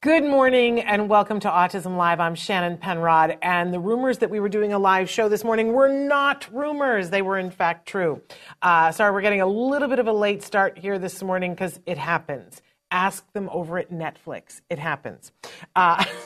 Good morning and welcome to Autism Live. I'm Shannon Penrod, and the rumors that we were doing a live show this morning were not rumors. They were, in fact, true. Sorry, we're getting a little bit of a late start here this morning because it happens. Ask them over at Netflix. It happens.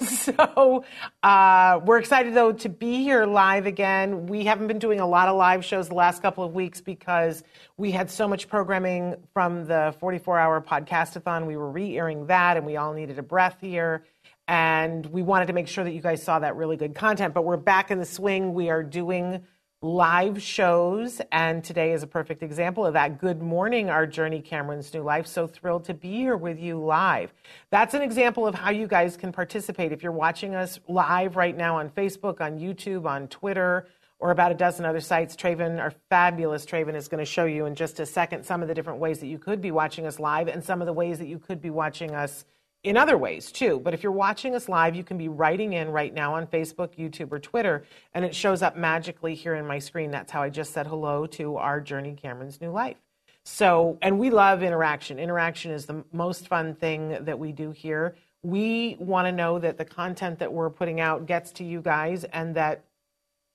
So we're excited, though, to be here live again. We haven't been doing a lot of live shows the last couple of weeks because we had so much programming from the 44-hour podcastathon. We were re-airing that, and we all needed a breath here. And we wanted to make sure that you guys saw that really good content. But we're back in the swing. We are doing live shows, and today is a perfect example of that. Good morning, our Journey Cameron's New Life. So thrilled to be here with you live. That's an example of how you guys can participate. If you're watching us live right now on Facebook, on YouTube, on Twitter, or about a dozen other sites, Traven, our fabulous Traven, is going to show you in just a second some of the different ways that you could be watching us live and some of the ways that you could be watching us in other ways, too. But if you're watching us live, you can be writing in right now on Facebook, YouTube, or Twitter, and it shows up magically here in my screen. That's how I just said hello to our Journey Cameron's New Life. So, and we love interaction. Interaction is the most fun thing that we do here. We want to know that the content that we're putting out gets to you guys and that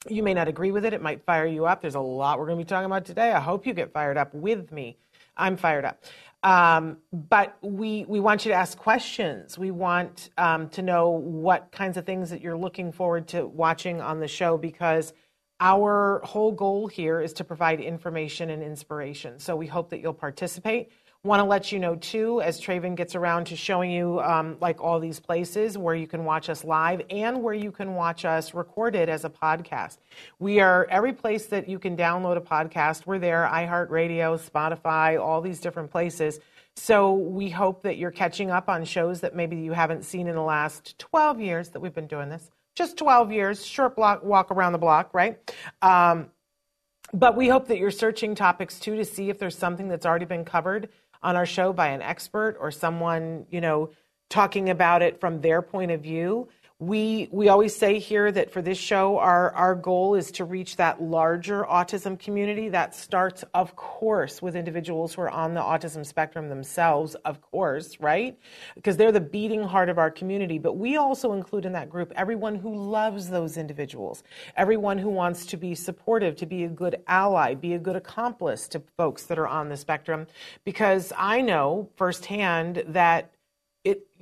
you may not agree with it. It might fire you up. There's a lot we're going to be talking about today. I hope you get fired up with me. I'm fired up. But we want you to ask questions. We want to know what kinds of things that you're looking forward to watching on the show, because our whole goal here is to provide information and inspiration. So we hope that you'll participate. Want to let you know, too, as Traven gets around to showing you like all these places where you can watch us live and where you can watch us recorded as a podcast. We are every place that you can download a podcast. We're there, iHeartRadio, Spotify, all these different places. So we hope that you're catching up on shows that maybe you haven't seen in the last 12 years that we've been doing this. Just 12 years, short block, walk around the block, right? But we hope that you're searching topics, too, to see if there's something that's already been covered on our show by an expert or someone, you know, talking about it from their point of view. We always say here that for this show, our goal is to reach that larger autism community. That starts, of course, with individuals who are on the autism spectrum themselves, of course, right? Because they're the beating heart of our community. But we also include in that group everyone who loves those individuals, everyone who wants to be supportive, to be a good ally, be a good accomplice to folks that are on the spectrum. Because I know firsthand that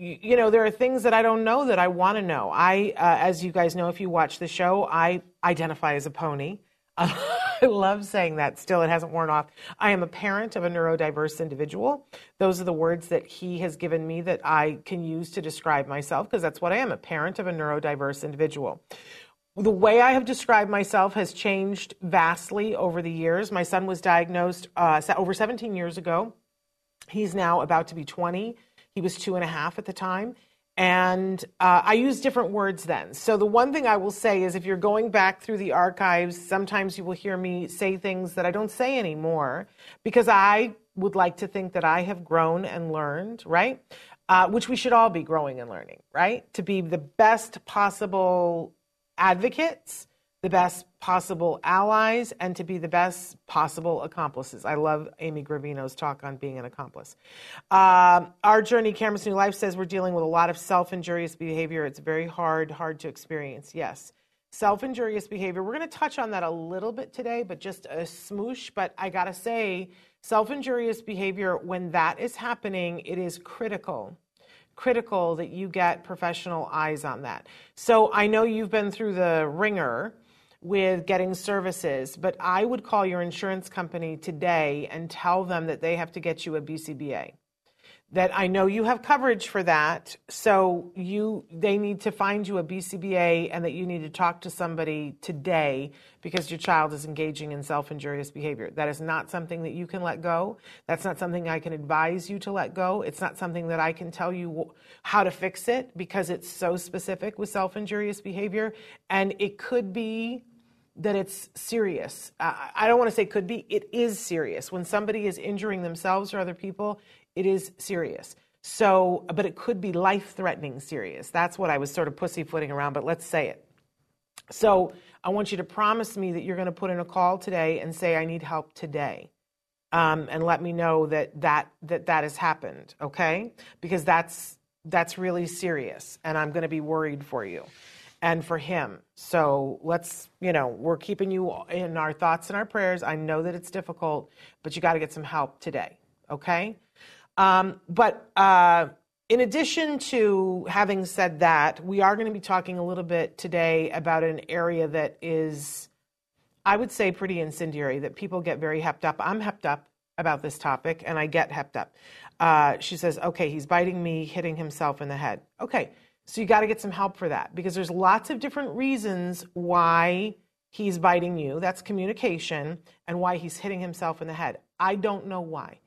there are things that I don't know that I want to know. I, as you guys know, if you watch the show, I identify as a pony. I love saying that still. It hasn't worn off. I am a parent of a neurodiverse individual. Those are the words that he has given me that I can use to describe myself, because that's what I am, a parent of a neurodiverse individual. The way I have described myself has changed vastly over the years. My son was diagnosed over 17 years ago. He's now about to be 20. He was 2.5 at the time, and I used different words then. So the one thing I will say is, if you're going back through the archives, sometimes you will hear me say things that I don't say anymore, because I would like to think that I have grown and learned, right? Which we should all be growing and learning, right? To be the best possible advocates, the best possible allies, and to be the best possible accomplices. I love Amy Gravino's talk on being an accomplice. Our Journey Cameron's New Life says we're dealing with a lot of self-injurious behavior. It's very hard to experience. Yes, self-injurious behavior. We're going to touch on that a little bit today, but just a smoosh. But I got to say, self-injurious behavior, when that is happening, it is critical that you get professional eyes on that. So I know you've been through the ringer with getting services, but I would call your insurance company today and tell them that they have to get you a BCBA. that I know you have coverage for that, so they need to find you a BCBA and that you need to talk to somebody today because your child is engaging in self-injurious behavior. That is not something that you can let go. That's not something I can advise you to let go. It's not something that I can tell you how to fix it because it's so specific with self-injurious behavior, and it could be that it's serious. I don't want to say could be. It is serious. When somebody is injuring themselves or other people, it is serious. So, but it could be life-threatening serious. That's what I was sort of pussyfooting around, but let's say it. So I want you to promise me that you're going to put in a call today and say, I need help today. And let me know that has happened, okay? Because that's really serious, and I'm going to be worried for you and for him. So let's, we're keeping you in our thoughts and our prayers. I know that it's difficult, but you got to get some help today, okay? But in addition to having said that, we are going to be talking a little bit today about an area that is, I would say, pretty incendiary, that people get very hepped up. I'm hepped up about this topic, and I get hepped up. She says, okay, he's biting me, hitting himself in the head. Okay, so you got to get some help for that, because there's lots of different reasons why he's biting you. That's communication, and why he's hitting himself in the head. I don't know why.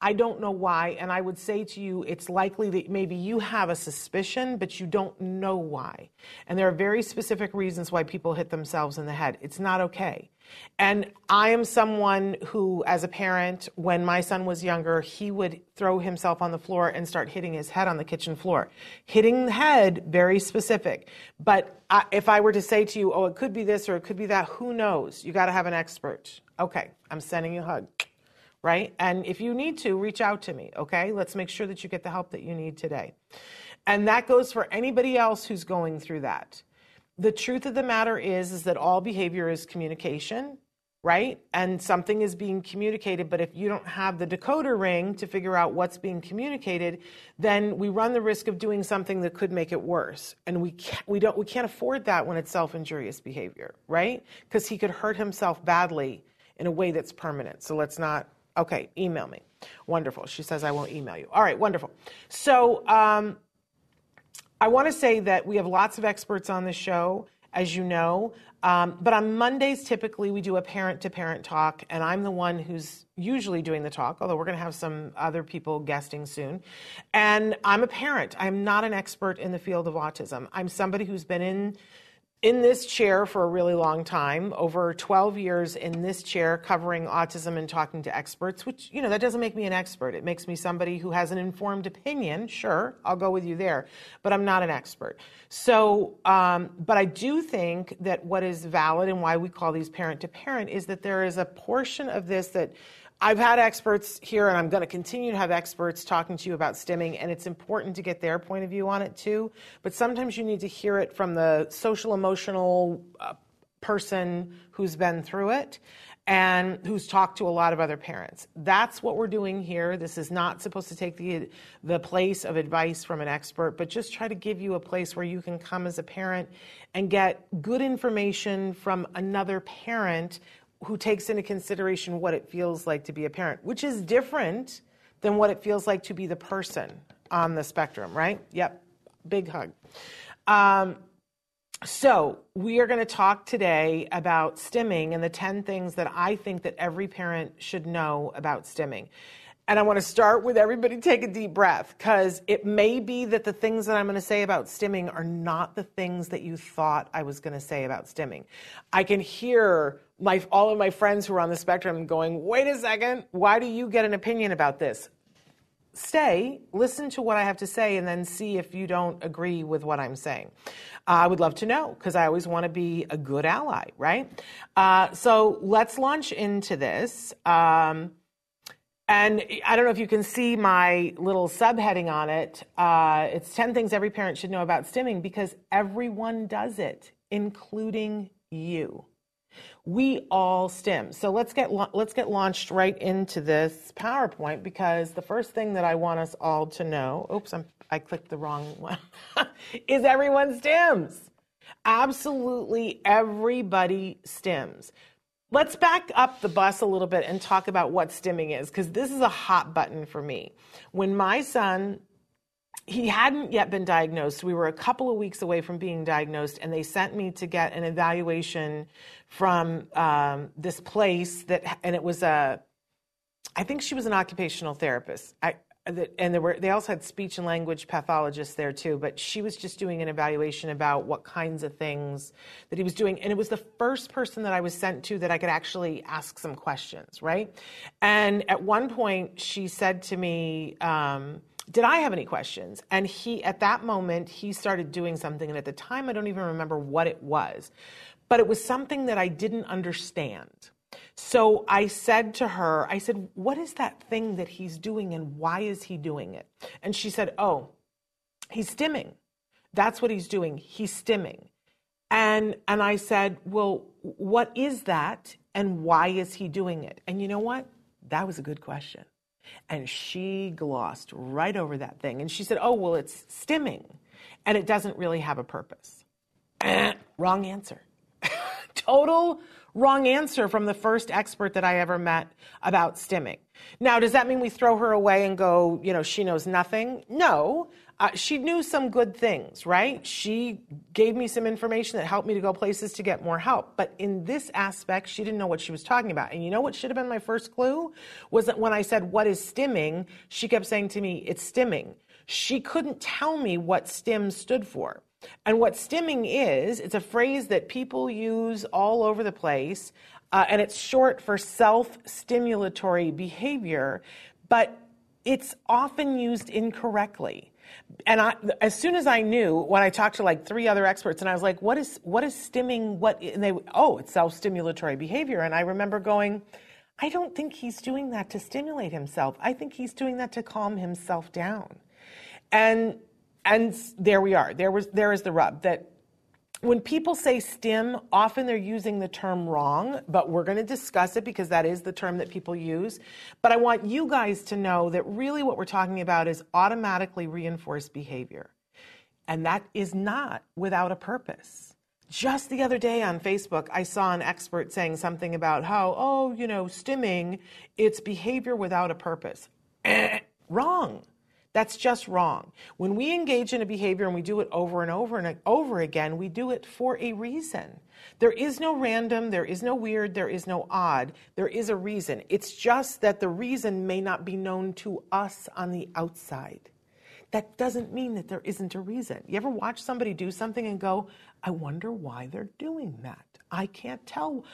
I don't know why, and I would say to you, it's likely that maybe you have a suspicion, but you don't know why. And there are very specific reasons why people hit themselves in the head. It's not okay. And I am someone who, as a parent, when my son was younger, he would throw himself on the floor and start hitting his head on the kitchen floor. Hitting the head, very specific. But if I were to say to you, oh, it could be this or it could be that, who knows? You got to have an expert. Okay, I'm sending you a hug. Right? And if you need to, reach out to me, okay? Let's make sure that you get the help that you need today. And that goes for anybody else who's going through that. The truth of the matter is that all behavior is communication, right? And something is being communicated, but if you don't have the decoder ring to figure out what's being communicated, then we run the risk of doing something that could make it worse. And we can't afford that when it's self-injurious behavior, right? Because he could hurt himself badly in a way that's permanent. So let's not... Okay, email me. Wonderful. She says I won't email you. All right, wonderful. So I want to say that we have lots of experts on the show, as you know. But on Mondays, typically, we do a parent-to-parent talk, and I'm the one who's usually doing the talk, although we're going to have some other people guesting soon. And I'm a parent. I'm not an expert in the field of autism. I'm somebody who's been in this chair for a really long time, over 12 years in this chair, covering autism and talking to experts, which, that doesn't make me an expert. It makes me somebody who has an informed opinion. Sure, I'll go with you there, but I'm not an expert. So, but I do think that what is valid and why we call these parent-to-parent is that there is a portion of this that I've had experts here, and I'm going to continue to have experts talking to you about stimming, and it's important to get their point of view on it too. But sometimes you need to hear it from the social-emotional person who's been through it and who's talked to a lot of other parents. That's what we're doing here. This is not supposed to take the place of advice from an expert, but just try to give you a place where you can come as a parent and get good information from another parent who takes into consideration what it feels like to be a parent, which is different than what it feels like to be the person on the spectrum, right? Yep, big hug. So we are going to talk today about stimming and the 10 things that I think that every parent should know about stimming. And I want to start with everybody take a deep breath, because it may be that the things that I'm going to say about stimming are not the things that you thought I was going to say about stimming. I can hear all of my friends who are on the spectrum going, wait a second, why do you get an opinion about this? Stay, listen to what I have to say, and then see if you don't agree with what I'm saying. I would love to know, because I always want to be a good ally, right? So let's launch into this. And I don't know if you can see my little subheading on it. It's 10 things every parent should know about stimming, because everyone does it, including you. We all stim. So let's get launched right into this PowerPoint, because the first thing that I want us all to know, oops, I clicked the wrong one, is everyone stims. Absolutely everybody stims. Let's back up the bus a little bit and talk about what stimming is, because this is a hot button for me. When my son, he hadn't yet been diagnosed. We were a couple of weeks away from being diagnosed, and they sent me to get an evaluation from this place that, and it was I think she was an occupational therapist. They also had speech and language pathologists there too, but she was just doing an evaluation about what kinds of things that he was doing. And it was the first person that I was sent to that I could actually ask some questions, right? And at one point she said to me, did I have any questions? And at that moment, he started doing something. And at the time, I don't even remember what it was, but it was something that I didn't understand. So I said to her, I said, what is that thing that he's doing and why is he doing it? And she said, oh, he's stimming. That's what he's doing. He's stimming. And I said, well, what is that and why is he doing it? And you know what? That was a good question. And she glossed right over that thing. And she said, oh, well, it's stimming and it doesn't really have a purpose. Wrong answer. Total wrong answer from the first expert that I ever met about stimming. Now, does that mean we throw her away and go, you know, she knows nothing? No. She knew some good things, right? She gave me some information that helped me to go places to get more help. But in this aspect, she didn't know what she was talking about. And you know what should have been my first clue? Was that when I said, what is stimming? She kept saying to me, it's stimming. She couldn't tell me what STEM stood for. And what stimming is, it's a phrase that people use all over the place, and it's short for self-stimulatory behavior, but it's often used incorrectly. And as soon as I knew, when I talked to like three other experts, and I was like, what is stimming? Oh, it's self-stimulatory behavior. And I remember going, I don't think he's doing that to stimulate himself. I think he's doing that to calm himself down. And there we are. There is the rub that when people say stim, often they're using the term wrong, but we're going to discuss it because that is the term that people use. But I want you guys to know that really what we're talking about is automatically reinforced behavior. And that is not without a purpose. Just the other day on Facebook, I saw an expert saying something about how, stimming, it's behavior without a purpose. Wrong. That's just wrong. When we engage in a behavior and we do it over and over and over again, we do it for a reason. There is no random, there is no weird, there is no odd. There is a reason. It's just that the reason may not be known to us on the outside. That doesn't mean that there isn't a reason. You ever watch somebody do something and go, I wonder why they're doing that? I can't tell.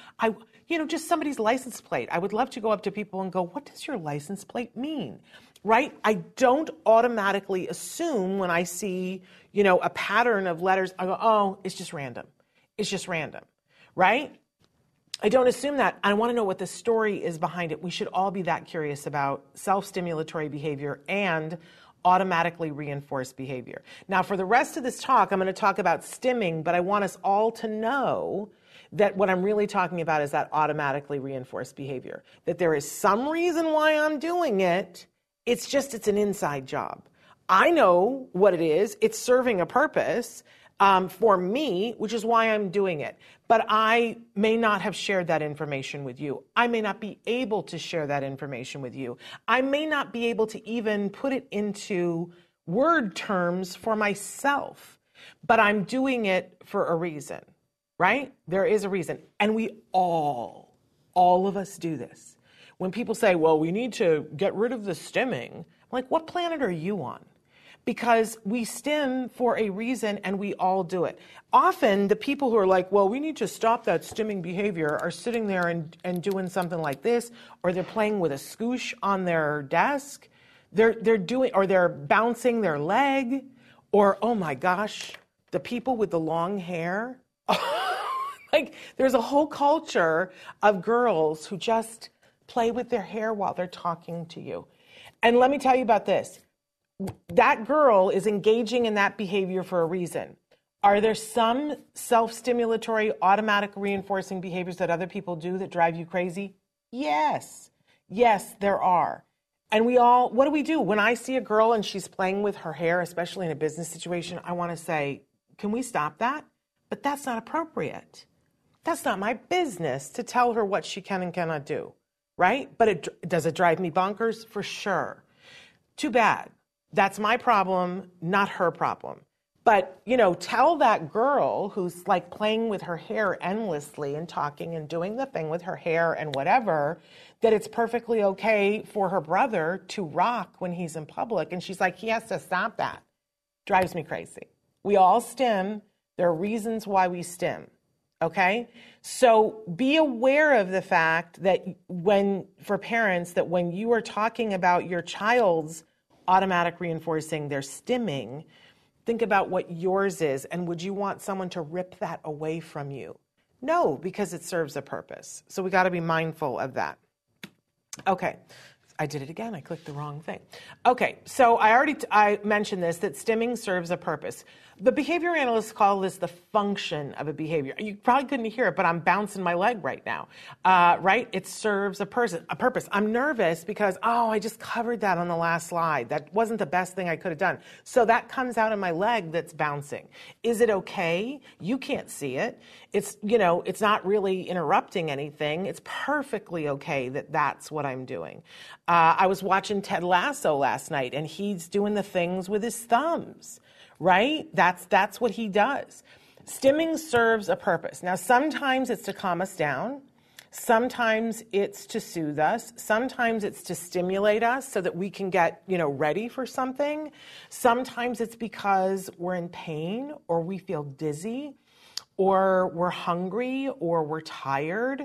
Just somebody's license plate. I would love to go up to people and go, what does your license plate mean? Right? I don't automatically assume when I see, a pattern of letters, I go, oh, it's just random. It's just random. Right? I don't assume that. I want to know what the story is behind it. We should all be that curious about self-stimulatory behavior and automatically reinforced behavior. Now, for the rest of this talk, I'm going to talk about stimming, but I want us all to know that what I'm really talking about is that automatically reinforced behavior, that there is some reason why I'm doing it. It's just, it's an inside job. I know what it is. It's serving a purpose for me, which is why I'm doing it. But I may not have shared that information with you. I may not be able to share that information with you. I may not be able to even put it into word terms for myself, but I'm doing it for a reason, right? There is a reason. And we all of us do this. When people say, well, we need to get rid of the stimming, I'm like, what planet are you on? Because we stim for a reason and we all do it. Often the people who are like, well, we need to stop that stimming behavior are sitting there and doing something like this, or they're playing with a scoosh on their desk. They're bouncing their leg, or, oh my gosh, the people with the long hair. Like, there's a whole culture of girls who just play with their hair while they're talking to you. And let me tell you about this. That girl is engaging in that behavior for a reason. Are there some self-stimulatory, automatic reinforcing behaviors that other people do that drive you crazy? Yes. Yes, there are. And what do we do? When I see a girl and she's playing with her hair, especially in a business situation, I want to say, can we stop that? But that's not appropriate. That's not my business to tell her what she can and cannot do, right? But does it drive me bonkers? For sure. Too bad. That's my problem, not her problem. But, you know, tell that girl who's like playing with her hair endlessly and talking and doing the thing with her hair and whatever, that it's perfectly okay for her brother to rock when he's in public. And she's like, he has to stop that. Drives me crazy. We all stim. There are reasons why we stim. Okay? So be aware of the fact that for parents, when you are talking about your child's automatic reinforcing their stimming, think about what yours is, and would you want someone to rip that away from you? No, because it serves a purpose. So we got to be mindful of that. Okay. I did it again. I clicked the wrong thing. Okay, so I mentioned this, that stimming serves a purpose. The behavior analysts call this the function of a behavior. You probably couldn't hear it, but I'm bouncing my leg right now, right? It serves a purpose. I'm nervous because, I just covered that on the last slide. That wasn't the best thing I could have done. So that comes out of my leg that's bouncing. Is it okay? You can't see it. It's, you know, it's not really interrupting anything. It's perfectly okay that that's what I'm doing. I was watching Ted Lasso last night, and he's doing the things with his thumbs, right? That's what he does. Stimming serves a purpose. Now, sometimes it's to calm us down. Sometimes it's to soothe us. Sometimes it's to stimulate us so that we can get, you know, ready for something. Sometimes it's because we're in pain or we feel dizzy or we're hungry or we're tired.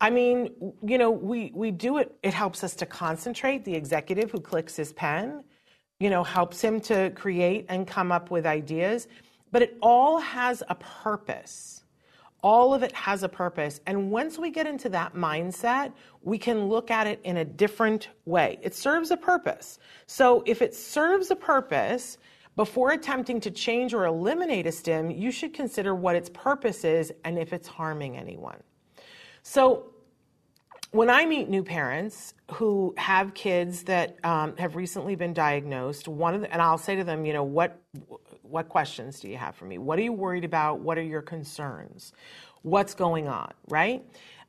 I mean, you know, we do it. It helps us to concentrate. The executive who clicks his pen, you know, helps him to create and come up with ideas. But it all has a purpose. All of it has a purpose. And once we get into that mindset, we can look at it in a different way. It serves a purpose. So if it serves a purpose, before attempting to change or eliminate a stim, you should consider what its purpose is and if it's harming anyone. So when I meet new parents who have kids that have recently been diagnosed, and I'll say to them, you know, what questions do you have for me? What are you worried about? What are your concerns? What's going on, right?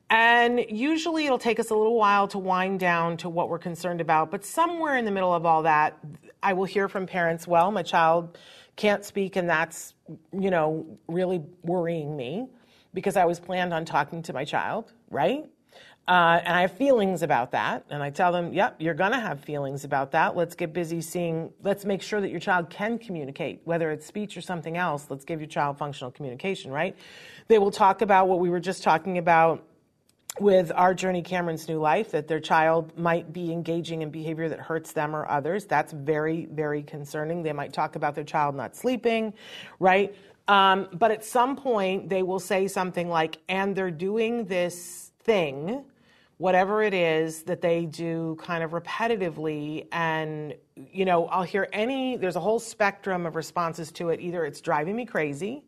And usually it'll take us a little while to wind down to what we're concerned about. But somewhere in the middle of all that, I will hear from parents, well, my child can't speak, and that's, you know, really worrying me, because I was planned on talking to my child, right? And I have feelings about that. And I tell them, yep, you're going to have feelings about that. Let's make sure that your child can communicate, whether it's speech or something else. Let's give your child functional communication, right? They will talk about what we were just talking about with our Journey Cameron's new life, that their child might be engaging in behavior that hurts them or others. That's very, very concerning. They might talk about their child not sleeping, right? But at some point, they will say something like, and they're doing this thing, whatever it is that they do kind of repetitively. And, you know, I'll hear there's a whole spectrum of responses to it. Either it's driving me crazy,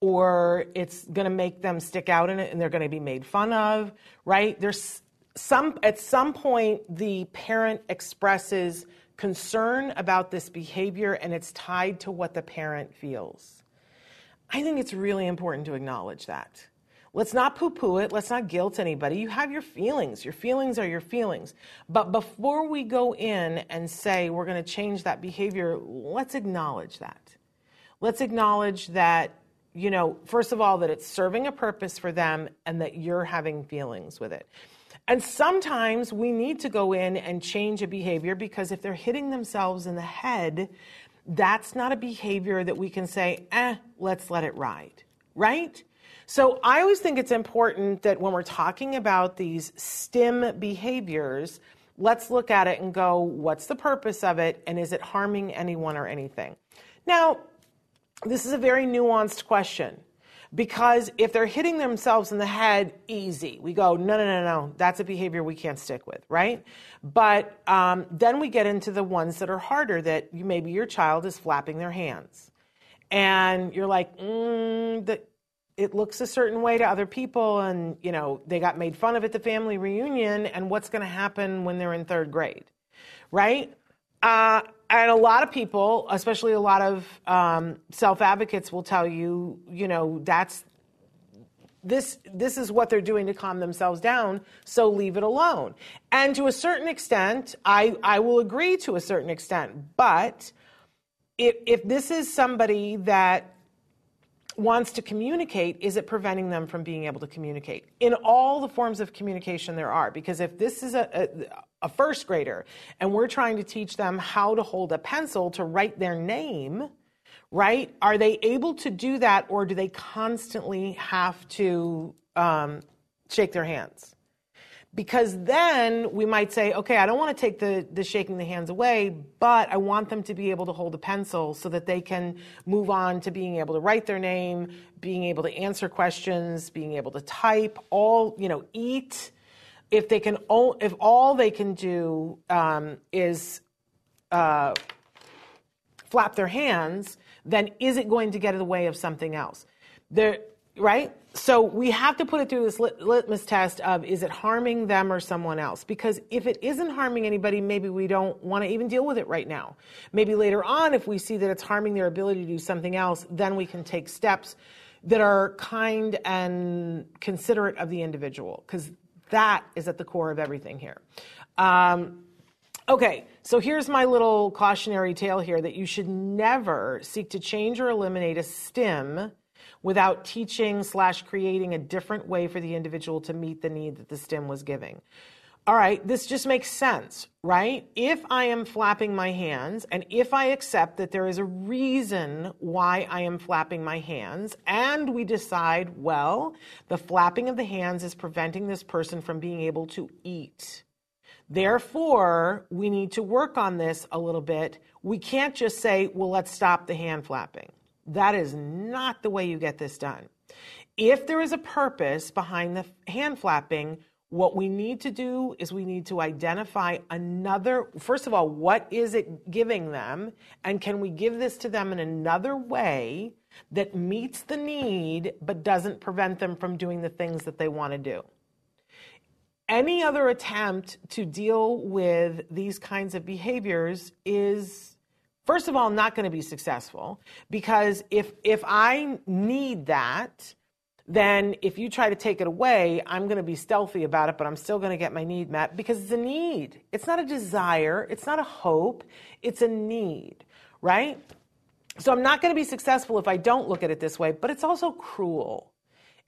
or it's going to make them stick out in it and they're going to be made fun of, right? At some point, the parent expresses concern about this behavior, and it's tied to what the parent feels. I think it's really important to acknowledge that. Let's not poo-poo it. Let's not guilt anybody. You have your feelings. Your feelings are your feelings. But before we go in and say we're going to change that behavior, let's acknowledge that. Let's acknowledge that, you know, first of all, that it's serving a purpose for them and that you're having feelings with it. And sometimes we need to go in and change a behavior, because if they're hitting themselves in the head, that's not a behavior that we can say, let's let it ride, right? So I always think it's important that when we're talking about these STEM behaviors, let's look at it and go, what's the purpose of it, and is it harming anyone or anything? Now, this is a very nuanced question, because if they're hitting themselves in the head, easy. We go, no, that's a behavior we can't stick with, right? But then we get into the ones that are harder, that maybe your child is flapping their hands. And you're like, it looks a certain way to other people, and, you know, they got made fun of at the family reunion, and what's going to happen when they're in third grade, right? And a lot of people, especially a lot of self-advocates, will tell you, you know, that's this is what they're doing to calm themselves down, so leave it alone. And to a certain extent, I will agree to a certain extent, but if this is somebody that wants to communicate, is it preventing them from being able to communicate? In all the forms of communication there are, because if this is a first grader and we're trying to teach them how to hold a pencil to write their name, right? Are they able to do that, or do they constantly have to shake their hands? Because then we might say, okay, I don't want to take the shaking the hands away, but I want them to be able to hold a pencil so that they can move on to being able to write their name, being able to answer questions, being able to type, eat. If all they can do is flap their hands, then is it going to get in the way of something else? Right? So we have to put it through this litmus test of, is it harming them or someone else? Because if it isn't harming anybody, maybe we don't want to even deal with it right now. Maybe later on, if we see that it's harming their ability to do something else, then we can take steps that are kind and considerate of the individual, because that is at the core of everything here. Okay, so here's my little cautionary tale here, that you should never seek to change or eliminate a STEM without teaching / creating a different way for the individual to meet the need that the STEM was giving. All right, this just makes sense, right? If I am flapping my hands, and if I accept that there is a reason why I am flapping my hands, and we decide, well, the flapping of the hands is preventing this person from being able to eat. Therefore, we need to work on this a little bit. We can't just say, well, let's stop the hand flapping. That is not the way you get this done. If there is a purpose behind the hand flapping, what we need to do is we need to identify first of all, what is it giving them? And can we give this to them in another way that meets the need but doesn't prevent them from doing the things that they want to do? Any other attempt to deal with these kinds of behaviors is, first of all, not going to be successful, because if I need that, then if you try to take it away, I'm going to be stealthy about it, but I'm still going to get my need met, because it's a need. It's not a desire. It's not a hope. It's a need, right? So I'm not going to be successful if I don't look at it this way, but it's also cruel.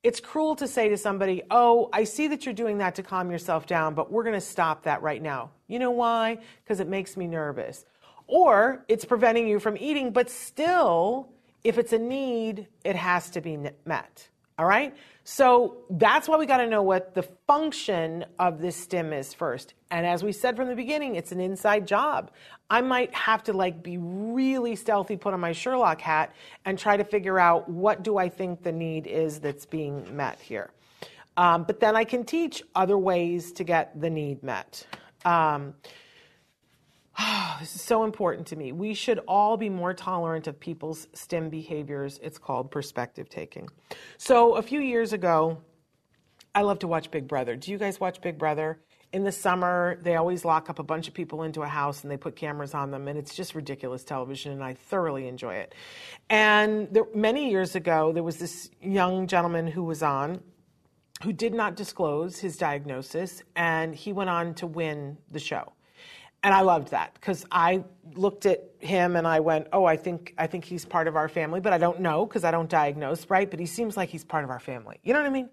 It's cruel to say to somebody, oh, I see that you're doing that to calm yourself down, but we're going to stop that right now. You know why? Because it makes me nervous. Or it's preventing you from eating, but still, if it's a need, it has to be met. All right? So that's why we got to know what the function of this STEM is first. And as we said from the beginning, it's an inside job. I might have to be really stealthy, put on my Sherlock hat, and try to figure out, what do I think the need is that's being met here? But then I can teach other ways to get the need met. Oh, this is so important to me. We should all be more tolerant of people's STEM behaviors. It's called perspective taking. So a few years ago, I love to watch Big Brother. Do you guys watch Big Brother? In the summer, they always lock up a bunch of people into a house and they put cameras on them, and it's just ridiculous television, and I thoroughly enjoy it. And many years ago, there was this young gentleman who was on who did not disclose his diagnosis, and he went on to win the show. And I loved that, because I looked at him and I went, oh, I think he's part of our family, but I don't know because I don't diagnose, right? But he seems like he's part of our family. You know what I mean?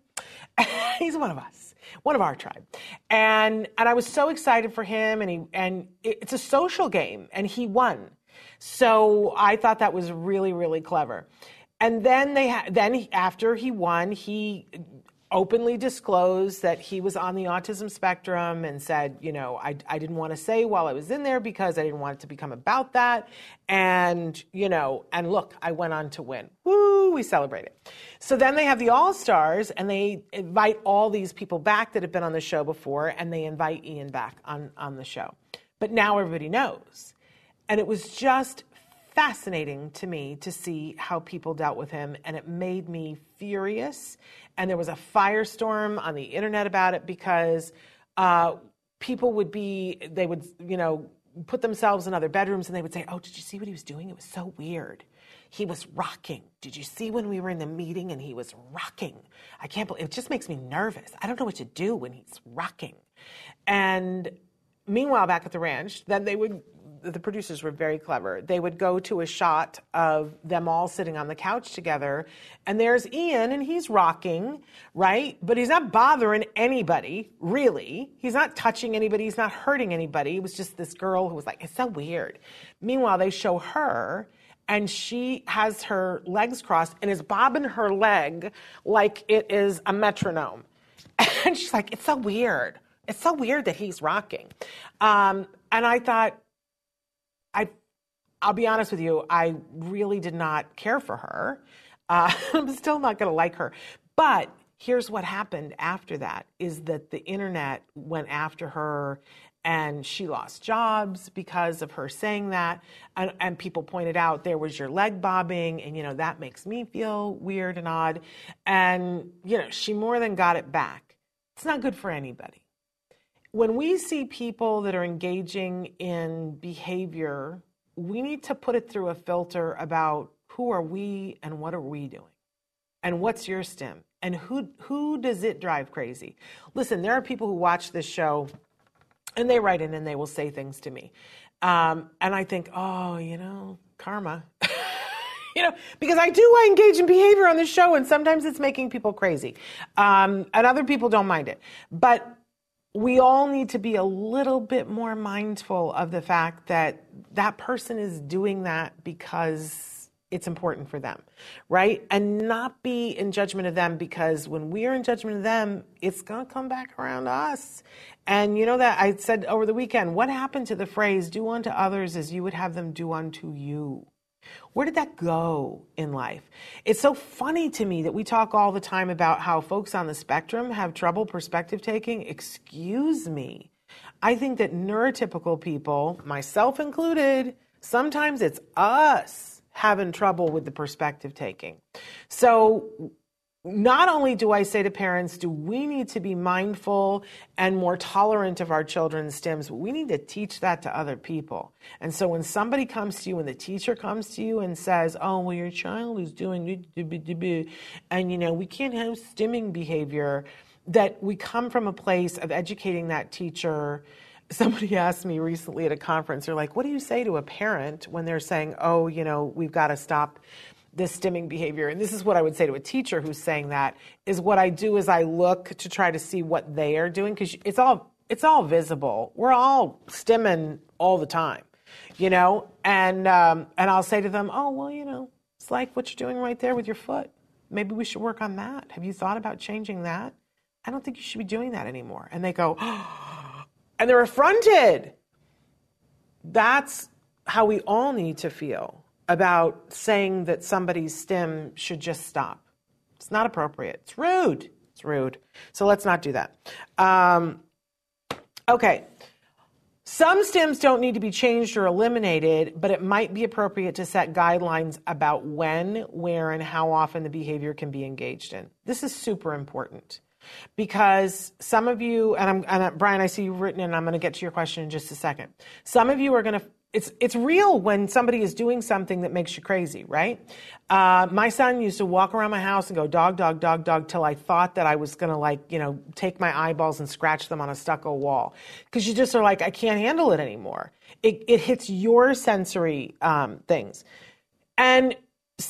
He's one of us, one of our tribe. And I was so excited for him, and it's a social game, and he won. So I thought that was really, really clever. And then after he won, he openly disclosed that he was on the autism spectrum, and said, I didn't want to say while I was in there because I didn't want it to become about that. And look, I went on to win. Woo, we celebrated. So then they have the All-Stars, and they invite all these people back that have been on the show before, and they invite Ian back on the show. But now everybody knows. And it was just fascinating to me to see how people dealt with him, and it made me furious. And there was a firestorm on the internet about it, because people would put themselves in other bedrooms, and they would say, oh, did you see what he was doing? It was so weird. He was rocking. Did you see when we were in the meeting and he was rocking? I can't believe it. Just makes me nervous. I don't know what to do when he's rocking. And meanwhile, back at the ranch, then they would, the producers were very clever. They would go to a shot of them all sitting on the couch together, and there's Ian, and he's rocking, right? But he's not bothering anybody, really. He's not touching anybody. He's not hurting anybody. It was just this girl who was like, it's so weird. Meanwhile, they show her, and she has her legs crossed and is bobbing her leg like it is a metronome. And she's like, it's so weird. It's so weird that he's rocking. And I thought, I'll be honest with you, I really did not care for her. I'm still not going to like her. But here's what happened after that, is that the internet went after her, and she lost jobs because of her saying that. And people pointed out, there was your leg bobbing, and, you know, that makes me feel weird and odd. And, you know, she more than got it back. It's not good for anybody. When we see people that are engaging in behavior, we need to put it through a filter about who are we and what are we doing? And what's your stim? And who does it drive crazy? Listen, there are people who watch this show and they write in and they will say things to me. And I think, oh, you know, karma. You know, because I engage in behavior on this show, and sometimes it's making people crazy. And other people don't mind it. But we all need to be a little bit more mindful of the fact that that person is doing that because it's important for them, right? And not be in judgment of them, because when we are in judgment of them, it's going to come back around to us. And you know that I said over the weekend, what happened to the phrase, do unto others as you would have them do unto you? Where did that go in life? It's so funny to me that we talk all the time about how folks on the spectrum have trouble perspective taking. Excuse me. I think that neurotypical people, myself included, sometimes it's us having trouble with the perspective taking. So not only do I say to parents, do we need to be mindful and more tolerant of our children's stims, but we need to teach that to other people. And so when somebody comes to you, when the teacher comes to you and says, oh, well, your child is doing, and, you know, we can't have stimming behavior, that we come from a place of educating that teacher. Somebody asked me recently at a conference, they're like, what do you say to a parent when they're saying, oh, you know, we've got to stop this stimming behavior? And this is what I would say to a teacher who's saying that, is what I do is I look to try to see what they are doing, because it's all visible. We're all stimming all the time, you know? And I'll say to them, oh, well, you know, it's like what you're doing right there with your foot. Maybe we should work on that. Have you thought about changing that? I don't think you should be doing that anymore. And they go, oh, and they're affronted. That's how we all need to feel about saying that somebody's stim should just stop. It's not appropriate. It's rude. It's rude. So let's not do that. Okay. Some stims don't need to be changed or eliminated, but it might be appropriate to set guidelines about when, where, and how often the behavior can be engaged in. This is super important, because some of you, and Brian, I see you've written in, I'm going to get to your question in just a second. Some of you are going to, it's real when somebody is doing something that makes you crazy, right? My son used to walk around my house and go dog, dog, dog, dog, till I thought that I was going to, like, you know, take my eyeballs and scratch them on a stucco wall. Because you just are like, I can't handle it anymore. It hits your sensory things. And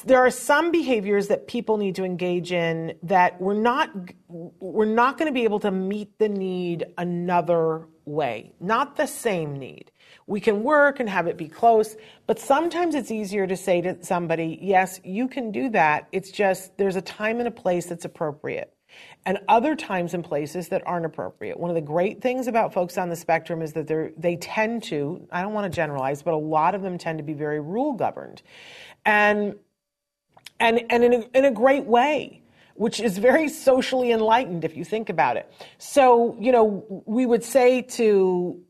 there are some behaviors that people need to engage in that we're not going to be able to meet the need another way, not the same need. We can work and have it be close, but sometimes it's easier to say to somebody, yes, you can do that. It's just there's a time and a place that's appropriate, and other times and places that aren't appropriate. One of the great things about folks on the spectrum is that they tend to, I don't want to generalize, but a lot of them tend to be very rule governed. And in a great way, which is very socially enlightened if you think about it. So, you know, we would say to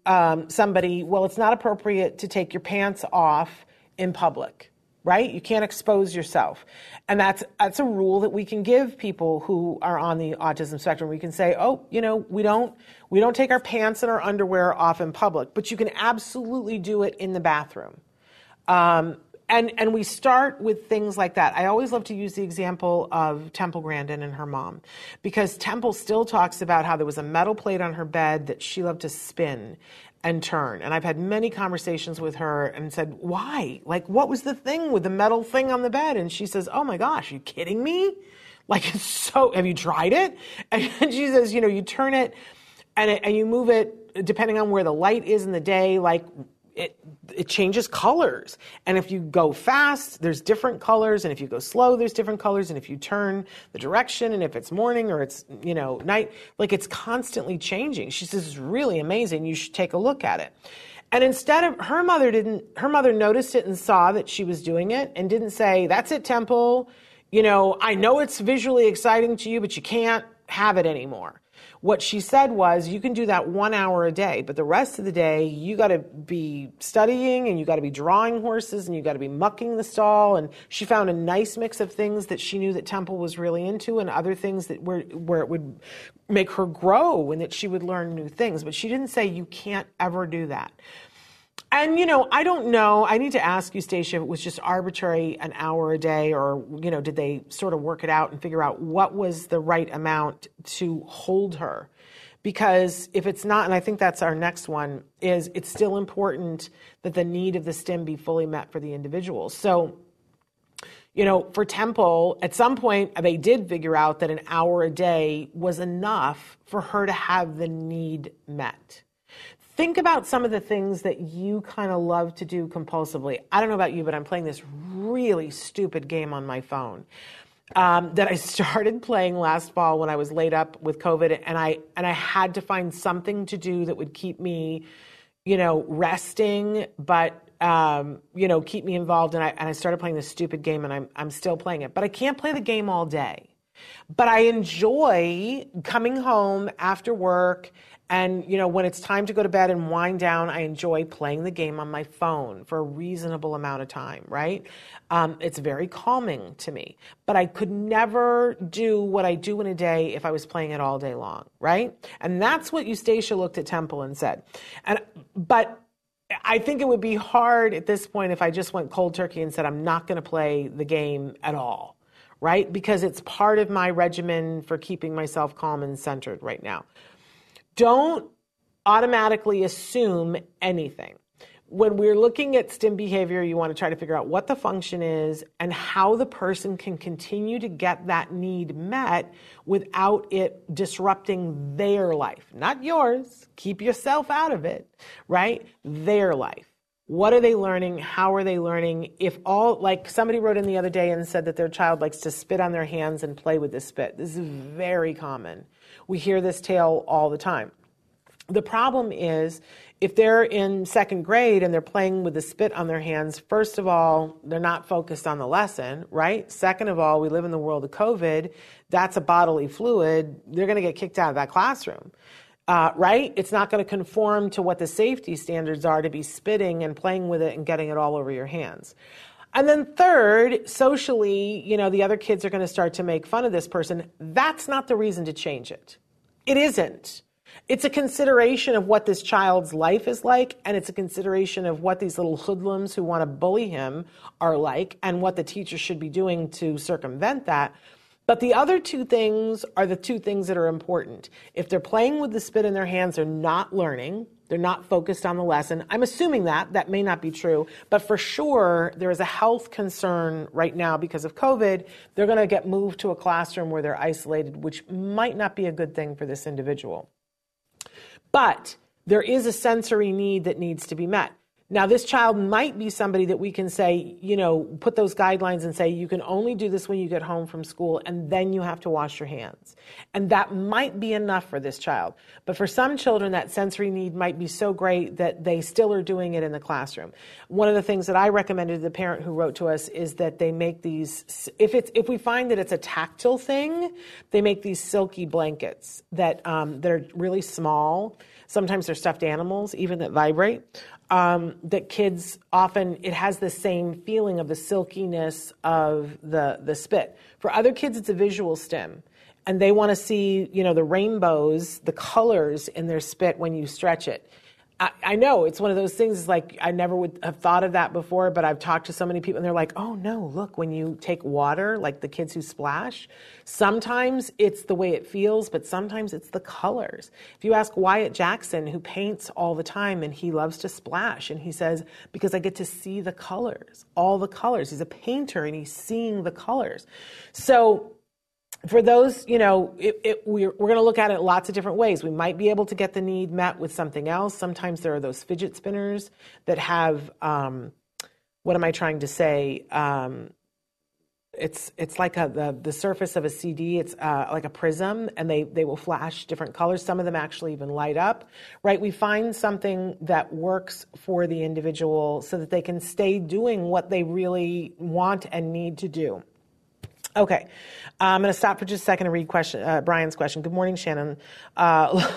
somebody, well, it's not appropriate to take your pants off in public, right? You can't expose yourself. And that's a rule that we can give people who are on the autism spectrum. We can say, oh, you know, we don't take our pants and our underwear off in public, but you can absolutely do it in the bathroom. And we start with things like that. I always love to use the example of Temple Grandin and her mom, because Temple still talks about how there was a metal plate on her bed that she loved to spin and turn. And I've had many conversations with her and said, why? Like, what was the thing with the metal thing on the bed? And she says, oh my gosh, are you kidding me? Like, it's so, have you tried it? And she says, you know, you turn it and you move it depending on where the light is in the day, like, It changes colors. And if you go fast, there's different colors. And if you go slow, there's different colors. And if you turn the direction, and if it's morning or it's, you know, night, like, it's constantly changing. She says, it's really amazing. You should take a look at it. And instead of, her mother noticed it and saw that she was doing it and didn't say, that's it, Temple. You know, I know it's visually exciting to you, but you can't have it anymore. What she said was, you can do that 1 hour a day, but the rest of the day, you got to be studying and you got to be drawing horses and you got to be mucking the stall. And she found a nice mix of things that she knew that Temple was really into and other things that were where it would make her grow and that she would learn new things. But she didn't say, you can't ever do that. And, you know, I don't know. I need to ask you, Stacia, if it was just arbitrary, an hour a day, or, you know, did they sort of work it out and figure out what was the right amount to hold her? Because if it's not, and I think that's our next one, is it's still important that the need of the stim be fully met for the individual. So, you know, for Temple, at some point, they did figure out that an hour a day was enough for her to have the need met. Think about some of the things that you kind of love to do compulsively. I don't know about you, but I'm playing this really stupid game on my phone that I started playing last fall when I was laid up with COVID, and I had to find something to do that would keep me, you know, resting, but you know, keep me involved. And I started playing this stupid game, and I'm still playing it, but I can't play the game all day. But I enjoy coming home after work. And, you know, when it's time to go to bed and wind down, I enjoy playing the game on my phone for a reasonable amount of time, right? It's very calming to me. But I could never do what I do in a day if I was playing it all day long, right? And that's what Eustacia looked at Temple and said. But I think it would be hard at this point if I just went cold turkey and said, I'm not going to play the game at all, right? Because it's part of my regimen for keeping myself calm and centered right now. Don't automatically assume anything. When we're looking at STEM behavior, you want to try to figure out what the function is and how the person can continue to get that need met without it disrupting their life. Not yours. Keep yourself out of it, right? Their life. What are they learning? How are they learning? If all, like somebody wrote in the other day and said that their child likes to spit on their hands and play with the spit. This is very common. We hear this tale all the time. The problem is if they're in second grade and they're playing with the spit on their hands, first of all, they're not focused on the lesson, right? Second of all, we live in the world of COVID. That's a bodily fluid. They're going to get kicked out of that classroom. Right? It's not going to conform to what the safety standards are to be spitting and playing with it and getting it all over your hands. And then third, socially, you know, the other kids are going to start to make fun of this person. That's not the reason to change it. It isn't. It's a consideration of what this child's life is like, and it's a consideration of what these little hoodlums who want to bully him are like and what the teacher should be doing to circumvent that. But the other two things are the two things that are important. If they're playing with the spit in their hands, they're not learning. They're not focused on the lesson. I'm assuming that may not be true. But for sure, there is a health concern right now because of COVID. They're going to get moved to a classroom where they're isolated, which might not be a good thing for this individual. But there is a sensory need that needs to be met. Now, this child might be somebody that we can say, you know, put those guidelines and say, you can only do this when you get home from school, and then you have to wash your hands. And that might be enough for this child. But for some children, that sensory need might be so great that they still are doing it in the classroom. One of the things that I recommended to the parent who wrote to us is that they make these, if we find that it's a tactile thing, they make these silky blankets that are really small. Sometimes they're stuffed animals, even that vibrate. That kids often, it has the same feeling of the silkiness of the spit. For other kids, it's a visual stim. And they want to see, you know, the rainbows, the colors in their spit when you stretch it. I know it's one of those things. Like, I never would have thought of that before, but I've talked to so many people and they're like, oh no, look, when you take water, like the kids who splash, sometimes it's the way it feels, but sometimes it's the colors. If you ask Wyatt Jackson, who paints all the time and he loves to splash, and he says, because I get to see the colors, all the colors. He's a painter and he's seeing the colors. So for those, you know, we're going to look at it lots of different ways. We might be able to get the need met with something else. Sometimes there are those fidget spinners that have, what am I trying to say? It's like the surface of a CD. It's like a prism, and they will flash different colors. Some of them actually even light up, right? We find something that works for the individual so that they can stay doing what they really want and need to do. Okay, I'm going to stop for just a second and read Brian's question. Good morning, Shannon.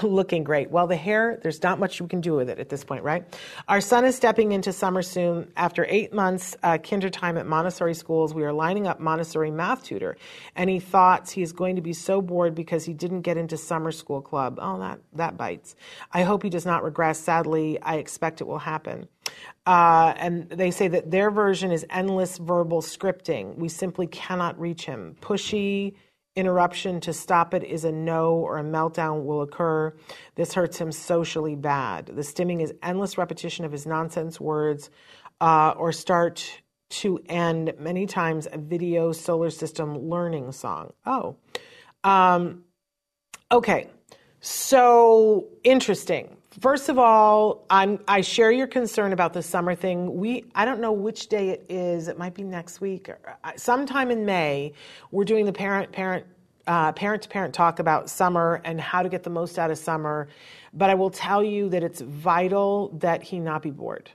Looking great. Well, the hair, there's not much you can do with it at this point, right? Our son is stepping into summer soon. After 8 months kinder time at Montessori schools, we are lining up Montessori math tutor, and he thought he is going to be so bored because he didn't get into summer school club. Oh, that bites. I hope he does not regress. Sadly, I expect it will happen. And they say that their version is endless verbal scripting. We simply cannot reach him. Pushy interruption to stop it is a no, or a meltdown will occur. This hurts him socially bad. The stimming is endless repetition of his nonsense words, or start to end, many times a video solar system learning song. Oh, okay. So interesting. First of all, I share your concern about the summer thing. I don't know which day it is. It might be next week, or sometime in May. We're doing the parent-to-parent talk about summer and how to get the most out of summer. But I will tell you that it's vital that he not be bored.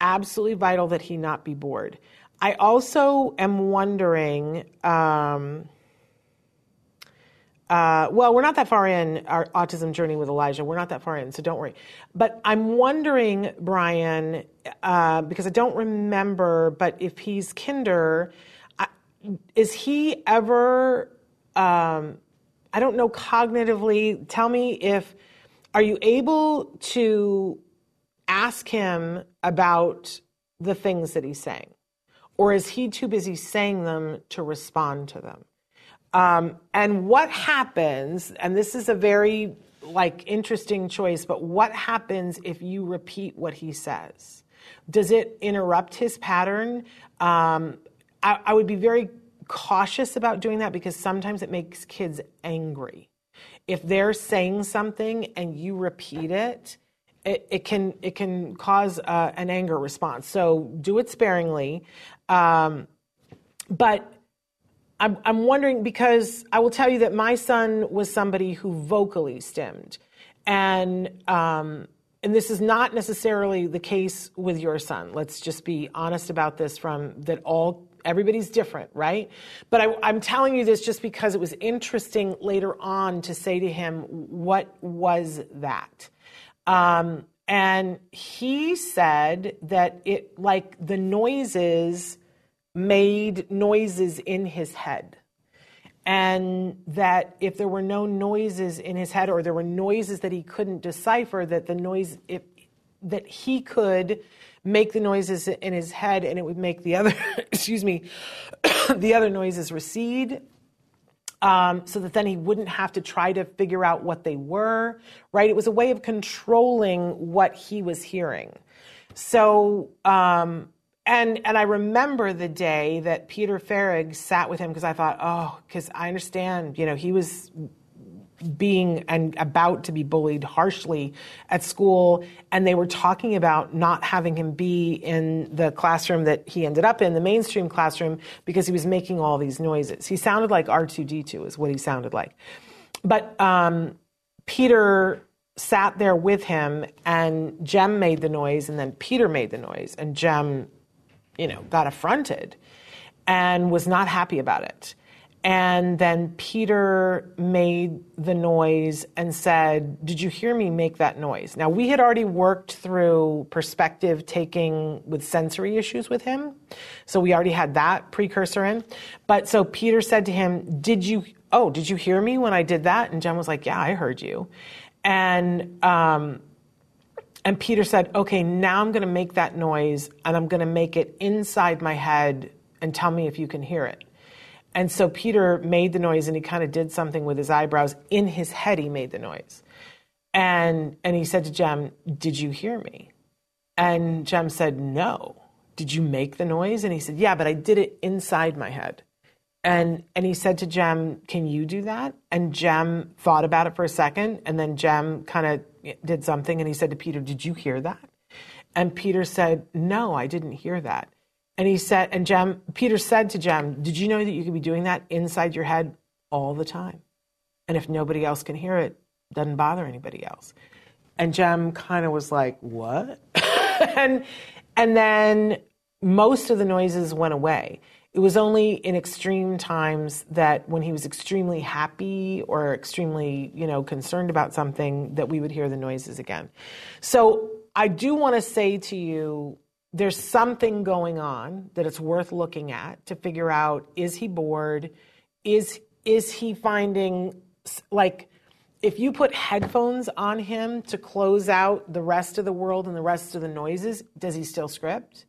Absolutely vital that he not be bored. I also am wondering. Well, we're not that far in our autism journey with Elijah. We're not that far in, so don't worry. But I'm wondering, Brian, because I don't remember, but if he's kinder, is he ever, I don't know cognitively, tell me are you able to ask him about the things that he's saying? Or is he too busy saying them to respond to them? And what happens, and this is a very, interesting choice, but what happens if you repeat what he says? Does it interrupt his pattern? I would be very cautious about doing that, because sometimes it makes kids angry. If they're saying something and you repeat it, it can cause an anger response. So do it sparingly. But I'm wondering, because I will tell you that my son was somebody who vocally stimmed, and this is not necessarily the case with your son. Let's just be honest about this. Everybody's different, right? But I'm telling you this just because it was interesting later on to say to him, "What was that?" And he said that it, the noises, made noises in his head, and that if there were no noises in his head, or there were noises that he couldn't decipher, that the noise, that he could make the noises in his head, and it would make the other, the other noises recede, so that then he wouldn't have to try to figure out what they were, right? It was a way of controlling what he was hearing. So, And I remember the day that Peter Farragh sat with him, because I thought, because I understand, he was being and about to be bullied harshly at school, and they were talking about not having him be in the classroom that he ended up in, the mainstream classroom, because he was making all these noises. He sounded like R2-D2 is what he sounded like. But Peter sat there with him, and Jem made the noise, and then Peter made the noise, and Jem got affronted and was not happy about it. And then Peter made the noise and said, "Did you hear me make that noise?" Now, we had already worked through perspective taking with sensory issues with him, so we already had that precursor in. But so Peter said to him, did you hear me when I did that? And Jem was like, "Yeah, I heard you." And And Peter said, okay, now I'm going to make that noise and I'm going to make it inside my head and tell me if you can hear it. And so Peter made the noise and he kind of did something with his eyebrows. In his head, he made the noise. And he said to Jem, did you hear me? And Jem said, no. Did you make the noise? And he said, yeah, but I did it inside my head. And he said to Jem, can you do that? And Jem thought about it for a second, and then Jem kind of did something, and he said to Peter, did you hear that? And Peter said, no, I didn't hear that. And he said, and Peter said to Jem, did you know that you could be doing that inside your head all the time? And if nobody else can hear it, it doesn't bother anybody else. And Jem kind of was like, what? And then most of the noises went away. It was only in extreme times that when he was extremely happy or extremely, concerned about something that we would hear the noises again. So I do want to say to you, there's something going on that it's worth looking at to figure out, is he bored? Is he finding, like, if you put headphones on him to close out the rest of the world and the rest of the noises, does he still script?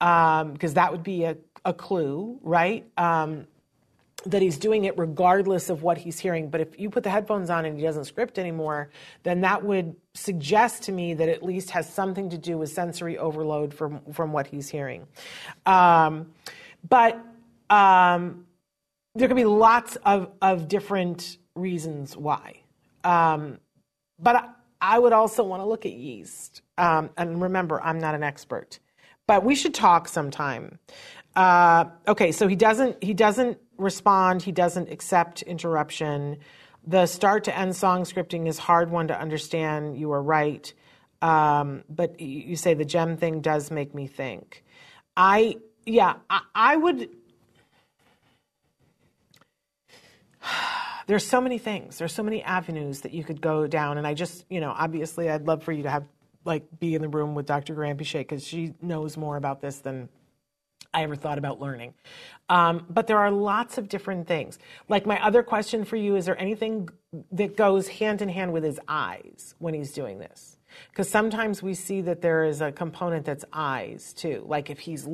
Because that would be a clue, right? That he's doing it regardless of what he's hearing. But if you put the headphones on and he doesn't script anymore, then that would suggest to me that at least has something to do with sensory overload from what he's hearing. But there could be lots of different reasons why. But I would also want to look at yeast. And remember, I'm not an expert. But we should talk sometime. Okay, so he doesn't respond. He doesn't accept interruption. The start to end song scripting is hard one to understand. You are right. But you say the Jem thing does make me think. I would. There's so many things. There's so many avenues that you could go down. And I just, obviously I'd love for you to have, be in the room with Dr. Grampiche, because she knows more about this than I ever thought about learning. But there are lots of different things. Like, my other question for you, is there anything that goes hand in hand with his eyes when he's doing this? Because sometimes we see that there is a component that's eyes too. Like, if he's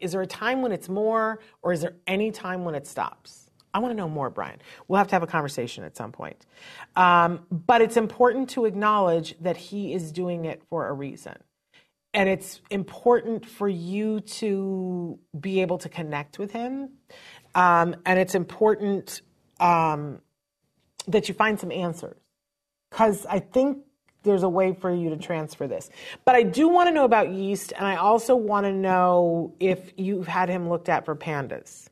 is there a time when it's more, or is there any time when it stops? I want to know more, Brian. We'll have to have a conversation at some point. But it's important to acknowledge that he is doing it for a reason. And it's important for you to be able to connect with him. And it's important that you find some answers. Because I think there's a way for you to transfer this. But I do want to know about yeast. And I also want to know if you've had him looked at for pandas.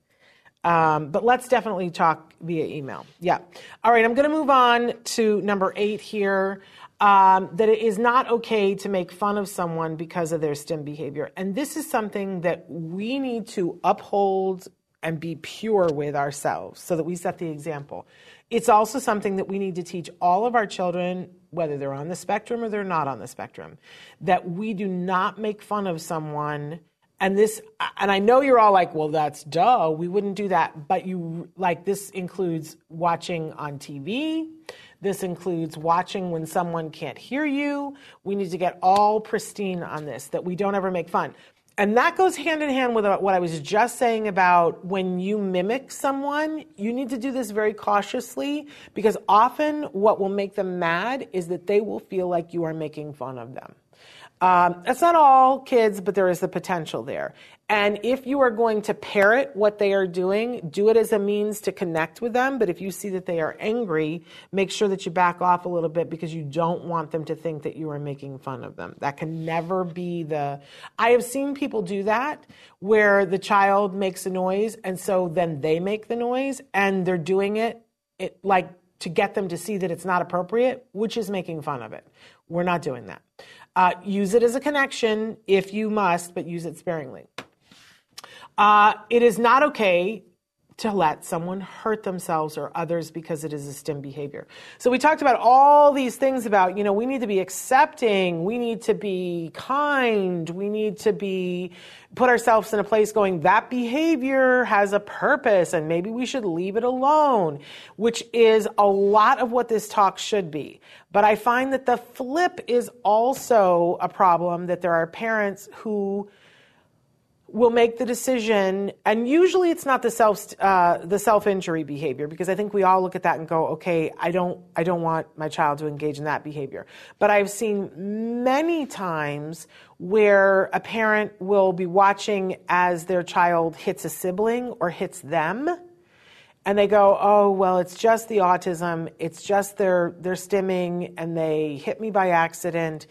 But let's definitely talk via email. Yeah. All right. I'm going to move on to number 8 here. That it is not okay to make fun of someone because of their STEM behavior. And this is something that we need to uphold and be pure with ourselves so that we set the example. It's also something that we need to teach all of our children, whether they're on the spectrum or they're not on the spectrum, that we do not make fun of someone. And I know you're all like, well, that's duh, we wouldn't do that. But this includes watching on TV. This includes watching when someone can't hear you. We need to get all pristine on this, that we don't ever make fun. And that goes hand in hand with what I was just saying about when you mimic someone, you need to do this very cautiously, because often what will make them mad is that they will feel like you are making fun of them. That's not all kids, but there is the potential there. And if you are going to parrot what they are doing, do it as a means to connect with them. But if you see that they are angry, make sure that you back off a little bit, because you don't want them to think that you are making fun of them. That can never be I have seen people do that where the child makes a noise, and so then they make the noise, and they're doing it like to get them to see that it's not appropriate, which is making fun of it. We're not doing that. Use it as a connection if you must, but use it sparingly. It is not okay to let someone hurt themselves or others because it is a STEM behavior. So we talked about all these things about, you know, we need to be accepting, we need to be kind, we need to be, put ourselves in a place going, that behavior has a purpose and maybe we should leave it alone, which is a lot of what this talk should be. But I find that the flip is also a problem, that there are parents who will make the decision, and usually it's not the self-injury behavior, because I think we all look at that and go, okay, I don't want my child to engage in that behavior. But I've seen many times where a parent will be watching as their child hits a sibling or hits them, and they go, oh, well, it's just the autism, it's just their stimming, and they hit me by accident.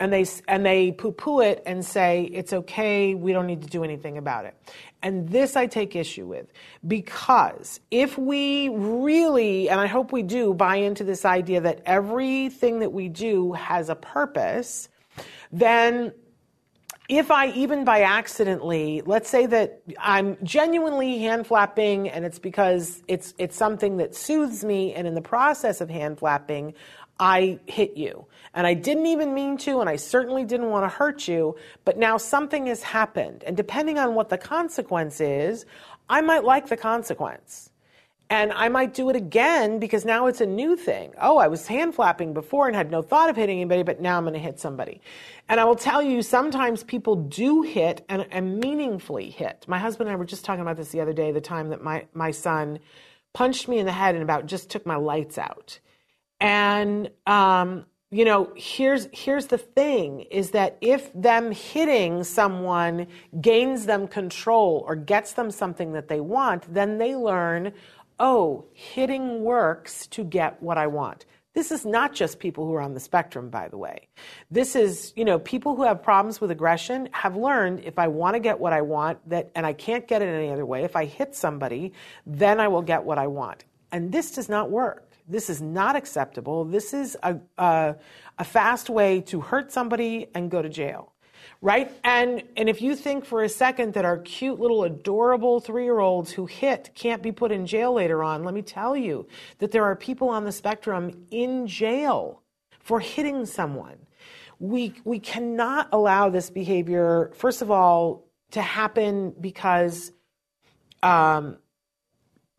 And they poo-poo it and say, it's okay, we don't need to do anything about it. And this I take issue with, because if we really, and I hope we do, buy into this idea that everything that we do has a purpose, then if I even by accidentally, let's say that I'm genuinely hand flapping and it's because it's something that soothes me, and in the process of hand flapping, I hit you, and I didn't even mean to, and I certainly didn't want to hurt you, but now something has happened. And depending on what the consequence is, I might like the consequence. And I might do it again because now it's a new thing. Oh, I was hand flapping before and had no thought of hitting anybody, but now I'm going to hit somebody. And I will tell you, sometimes people do hit and meaningfully hit. My husband and I were just talking about this the other day, the time that my son punched me in the head and about just took my lights out. And, you know, here's the thing, is that if them hitting someone gains them control or gets them something that they want, then they learn, oh, hitting works to get what I want. This is not just people who are on the spectrum, by the way. This is, you know, people who have problems with aggression have learned, if I want to get what I want, that, and I can't get it any other way, if I hit somebody, then I will get what I want. And this does not work. This is not acceptable. This is a fast way to hurt somebody and go to jail, right? And if you think for a second that our cute little adorable 3-year-olds who hit can't be put in jail later on, let me tell you that there are people on the spectrum in jail for hitting someone. We cannot allow this behavior, first of all, to happen because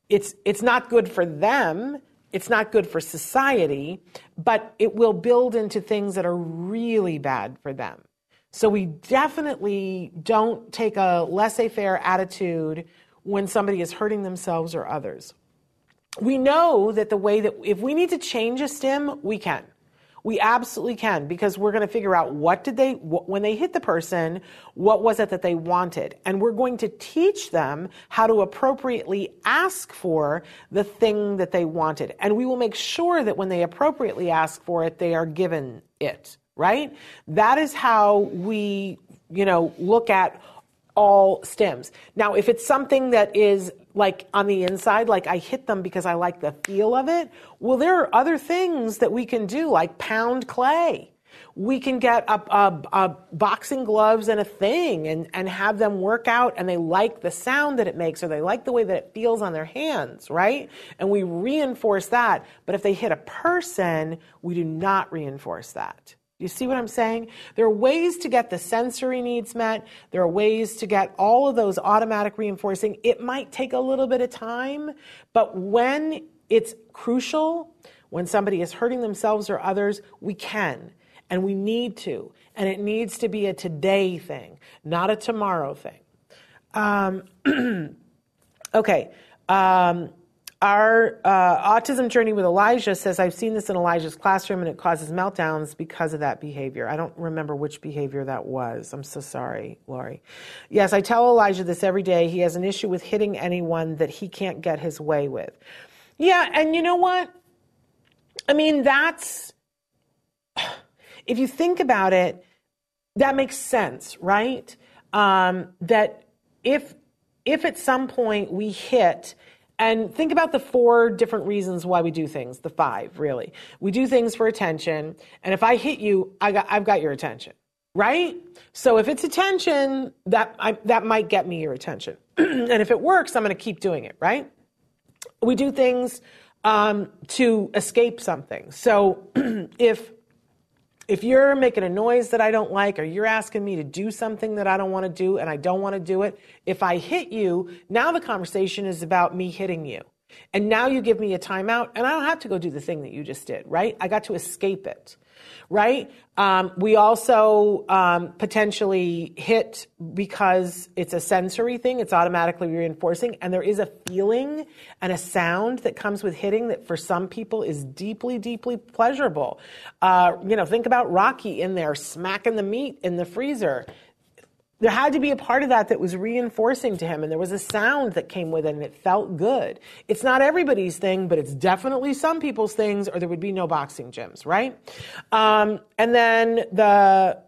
it's not good for them. It's not good for society, but it will build into things that are really bad for them. So we definitely don't take a laissez-faire attitude when somebody is hurting themselves or others. We know that the way that, if we need to change a STEM, we can. We absolutely can, because we're going to figure out when they hit the person, what was it that they wanted? And we're going to teach them how to appropriately ask for the thing that they wanted. And we will make sure that when they appropriately ask for it, they are given it, right? That is how we, you know, look at all STEMs. Now, if it's something that is like on the inside, like I hit them because I like the feel of it, well, there are other things that we can do, like pound clay. We can get a boxing gloves and a thing and have them work out, and they like the sound that it makes, or they like the way that it feels on their hands, right? And we reinforce that. But if they hit a person, we do not reinforce that. You see what I'm saying? There are ways to get the sensory needs met. There are ways to get all of those automatic reinforcing. It might take a little bit of time, but when it's crucial, when somebody is hurting themselves or others, we can, and we need to, and it needs to be a today thing, not a tomorrow thing. Okay. Our autism journey with Elijah says, I've seen this in Elijah's classroom and it causes meltdowns because of that behavior. I don't remember which behavior that was. I'm so sorry, Lori. Yes, I tell Elijah this every day. He has an issue with hitting anyone that he can't get his way with. Yeah, and you know what? I mean, that's, if you think about it, that makes sense, right? That if at some point we hit, and think about the 4 different reasons why we do things, the 5, really. We do things for attention, and if I hit you, I've got your attention, right? So if it's attention, that might get me your attention. And if it works, I'm going to keep doing it, right? We do things to escape something. So if you're making a noise that I don't like, or you're asking me to do something that I don't want to do and I don't want to do it, if I hit you, now the conversation is about me hitting you. And now you give me a timeout and I don't have to go do the thing that you just did, right? I got to escape it, right? We also potentially hit because it's a sensory thing. It's automatically reinforcing. And there is a feeling and a sound that comes with hitting that for some people is deeply, deeply pleasurable. Think about Rocky in there smacking the meat in the freezer. There had to be a part of that that was reinforcing to him, and there was a sound that came with it, and it felt good. It's not everybody's thing, but it's definitely some people's things, or there would be no boxing gyms, right? And then the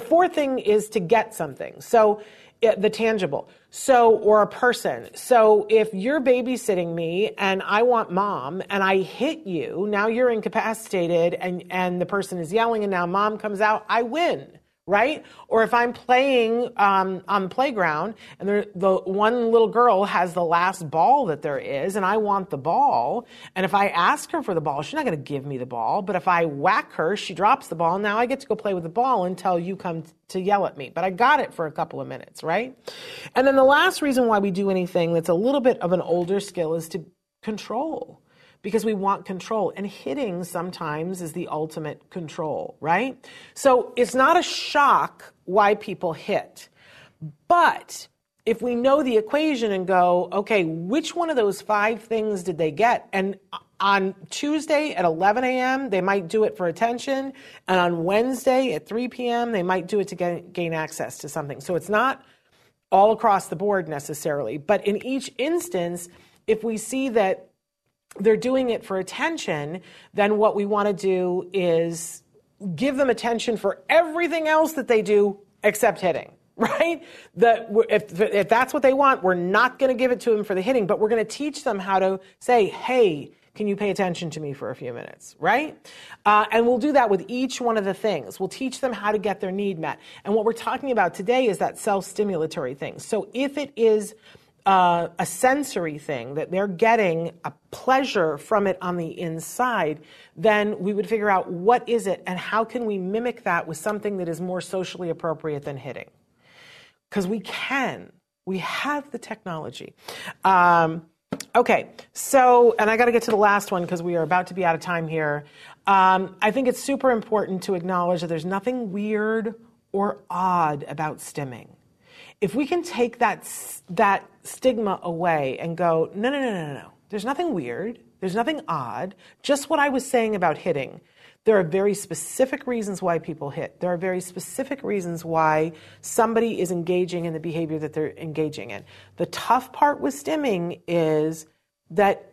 fourth thing is to get something. So the tangible. Or a person. So if you're babysitting me and I want mom and I hit you, now you're incapacitated and the person is yelling and now mom comes out, I win. Right? Or if I'm playing on the playground and the one little girl has the last ball that there is and I want the ball, and if I ask her for the ball, she's not going to give me the ball, but if I whack her, she drops the ball. Now I get to go play with the ball until you come to yell at me, but I got it for a couple of minutes, right? And then the last reason why we do anything that's a little bit of an older skill is to control, because we want control. And hitting sometimes is the ultimate control, right? So it's not a shock why people hit. But if we know the equation and go, okay, which one of those five things did they get? And on Tuesday at 11 a.m., they might do it for attention. And on Wednesday at 3 p.m., they might do it to gain access to something. So it's not all across the board necessarily. But in each instance, if we see that they're doing it for attention, then what we want to do is give them attention for everything else that they do except hitting, right? If that's what they want, we're not going to give it to them for the hitting, but we're going to teach them how to say, hey, can you pay attention to me for a few minutes, right? And we'll do that with each one of the things. We'll teach them how to get their need met. And what we're talking about today is that self-stimulatory thing. So if it is a sensory thing, that they're getting a pleasure from it on the inside, then we would figure out what is it and how can we mimic that with something that is more socially appropriate than hitting. Because we can. We have the technology. Okay, so, and I got to get to the last one because we are about to be out of time here. I think it's super important to acknowledge that there's nothing weird or odd about stimming. If we can take that stigma away and go, no, there's nothing weird, there's nothing odd, just what I was saying about hitting. There are very specific reasons why people hit. There are very specific reasons why somebody is engaging in the behavior that they're engaging in. The tough part with stimming is that,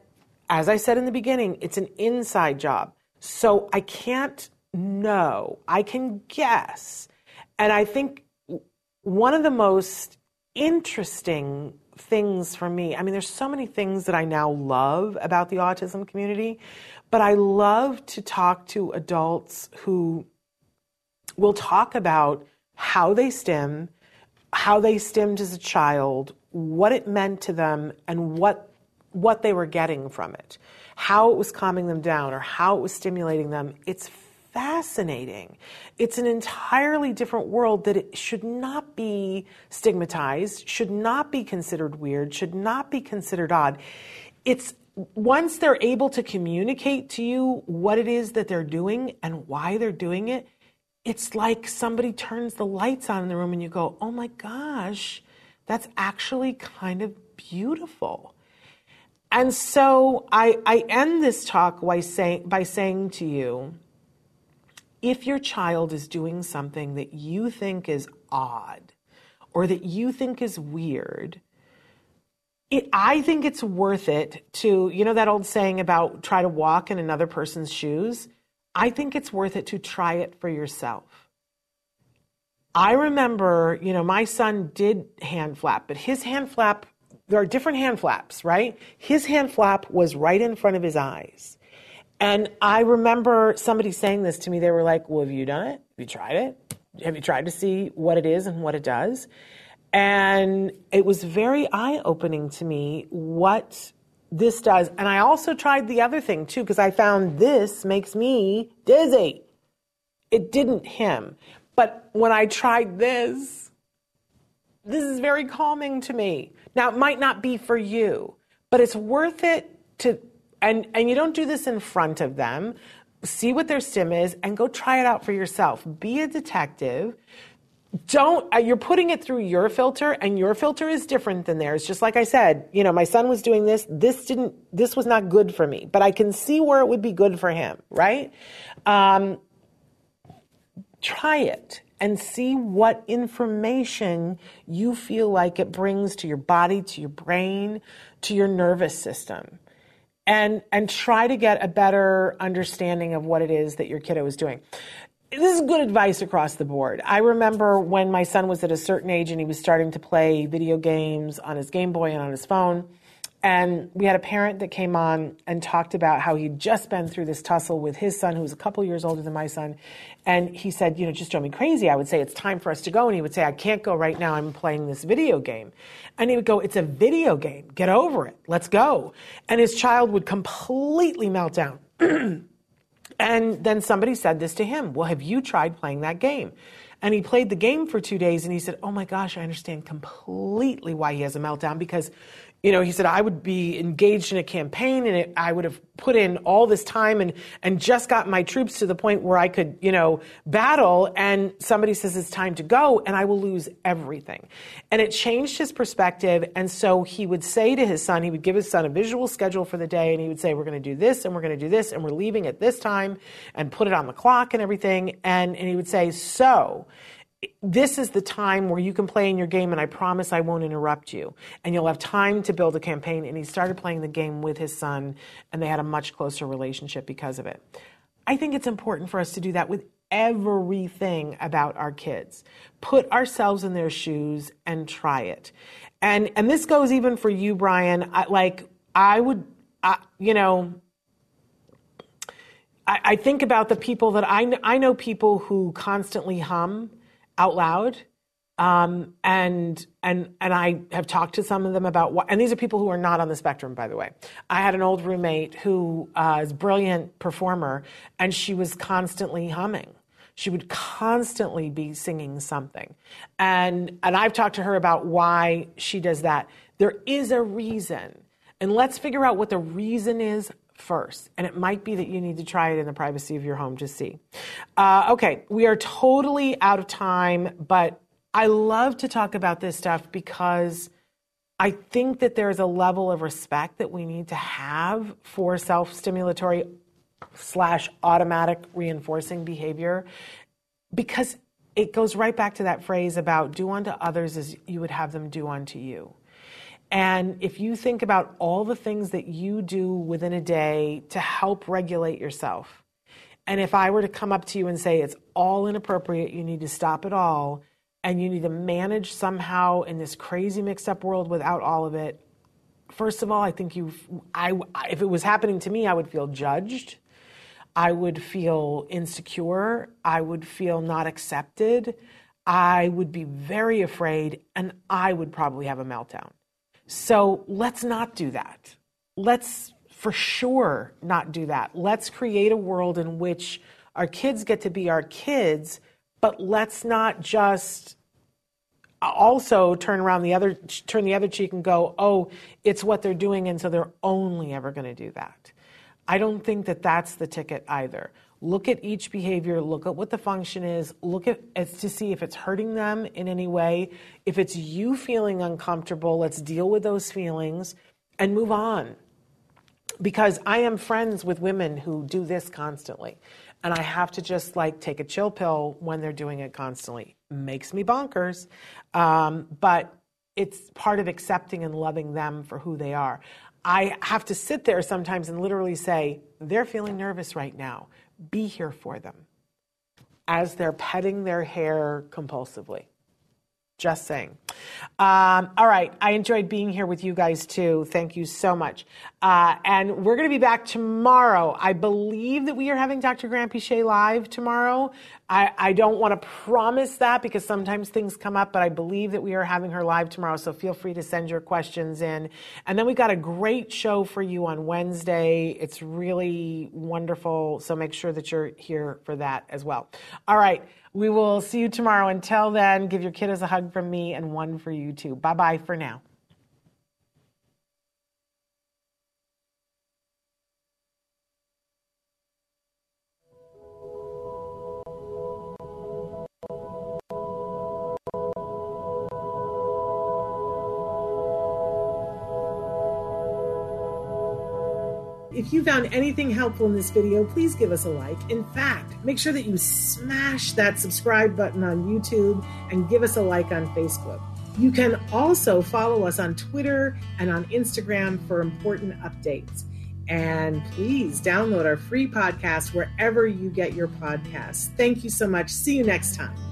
as I said in the beginning, it's an inside job. So I can't know. I can guess. And I think one of the most interesting things for me, I mean, there's so many things that I now love about the autism community, but I love to talk to adults who will talk about how they stimmed as a child, what it meant to them, and what they were getting from it, how it was calming them down or how it was stimulating them. It's fascinating. It's an entirely different world that it should not be stigmatized, should not be considered weird, should not be considered odd. It's once they're able to communicate to you what it is that they're doing and why they're doing it, it's like somebody turns the lights on in the room and you go, oh my gosh, that's actually kind of beautiful. And so I end this talk by saying to you, if your child is doing something that you think is odd or that you think is weird, I think it's worth it to, you know that old saying about try to walk in another person's shoes? I think it's worth it to try it for yourself. I remember, my son did hand flap, but his hand flap, there are different hand flaps, right? His hand flap was right in front of his eyes. And I remember somebody saying this to me. They were like, well, have you done it? Have you tried it? have you tried to see what it is and what it does? And it was very eye-opening to me what this does. And I also tried the other thing, too, because I found this makes me dizzy. It didn't him. But when I tried this, this is very calming to me. Now, it might not be for you, but it's worth it to... And you don't do this in front of them. See what their sim is and go try it out for yourself. Be a detective. You're putting it through your filter, and your filter is different than theirs. Just like I said, you know, my son was doing this. This was not good for me, but I can see where it would be good for him, right? Try it and see what information you feel like it brings to your body, to your brain, to your nervous system. And try to get a better understanding of what it is that your kiddo is doing. This is good advice across the board. I remember when my son was at a certain age and he was starting to play video games on his Game Boy and on his phone. And we had a parent that came on and talked about how he'd just been through this tussle with his son, who was a couple years older than my son. And he said, you know, just drove me crazy. I would say, it's time for us to go. And he would say, I can't go right now. I'm playing this video game. And he would go, it's a video game. Get over it. Let's go. And his child would completely melt down. And then somebody said this to him. Well, have you tried playing that game? And he played the game for 2 days. And he said, oh, my gosh, I understand completely why he has a meltdown, because... You know, he said, I would be engaged in a campaign, and I would have put in all this time and just got my troops to the point where I could, you know, battle, and somebody says it's time to go, and I will lose everything. And it changed his perspective, and so he would say to his son, he would give his son a visual schedule for the day, and he would say, we're going to do this, and we're going to do this, and we're leaving at this time, and put it on the clock and everything, and he would say, so... this is the time where you can play in your game, and I promise I won't interrupt you. And you'll have time to build a campaign. And he started playing the game with his son, and they had a much closer relationship because of it. I think it's important for us to do that with everything about our kids. Put ourselves in their shoes and try it. And this goes even for you, Brian. I think about the people that I know people who constantly hum out loud, and I have talked to some of them about what, and these are people who are not on the spectrum, by the way. I had an old roommate who is a brilliant performer, and she was constantly humming. She would constantly be singing something, and I've talked to her about why she does that. There is a reason, and let's figure out what the reason is first, and it might be that you need to try it in the privacy of your home to see. Okay, we are totally out of time, but I love to talk about this stuff because I think that there is a level of respect that we need to have for self-stimulatory/automatic reinforcing behavior, because it goes right back to that phrase about do unto others as you would have them do unto you. And if you think about all the things that you do within a day to help regulate yourself, and if I were to come up to you and say it's all inappropriate, you need to stop it all, and you need to manage somehow in this crazy mixed-up world without all of it, first of all, I think if it was happening to me, I would feel judged. I would feel insecure. I would feel not accepted. I would be very afraid, and I would probably have a meltdown. So let's not do that. Let's for sure not do that. Let's create a world in which our kids get to be our kids, but let's not just also turn the other cheek and go, oh, it's what they're doing, and so they're only ever going to do that. I don't think that that's the ticket either. Look at each behavior, look at what the function is, look to see if it's hurting them in any way. If it's you feeling uncomfortable, let's deal with those feelings and move on. Because I am friends with women who do this constantly, and I have to just like take a chill pill when they're doing it constantly. Makes me bonkers, but it's part of accepting and loving them for who they are. I have to sit there sometimes and literally say, they're feeling nervous right now. Be here for them as they're petting their hair compulsively. Just saying. All right. I enjoyed being here with you guys, too. Thank you so much. And we're going to be back tomorrow. I believe that we are having Dr. Grampiche live tomorrow. I don't want to promise that because sometimes things come up, but I believe that we are having her live tomorrow. So feel free to send your questions in. And then we've got a great show for you on Wednesday. It's really wonderful. So make sure that you're here for that as well. All right. We will see you tomorrow. Until then, give your kiddos a hug from me and one for you too. Bye-bye for now. If you found anything helpful in this video, please give us a like. In fact, make sure that you smash that subscribe button on YouTube and give us a like on Facebook. You can also follow us on Twitter and on Instagram for important updates. And please download our free podcast wherever you get your podcasts. Thank you so much. See you next time.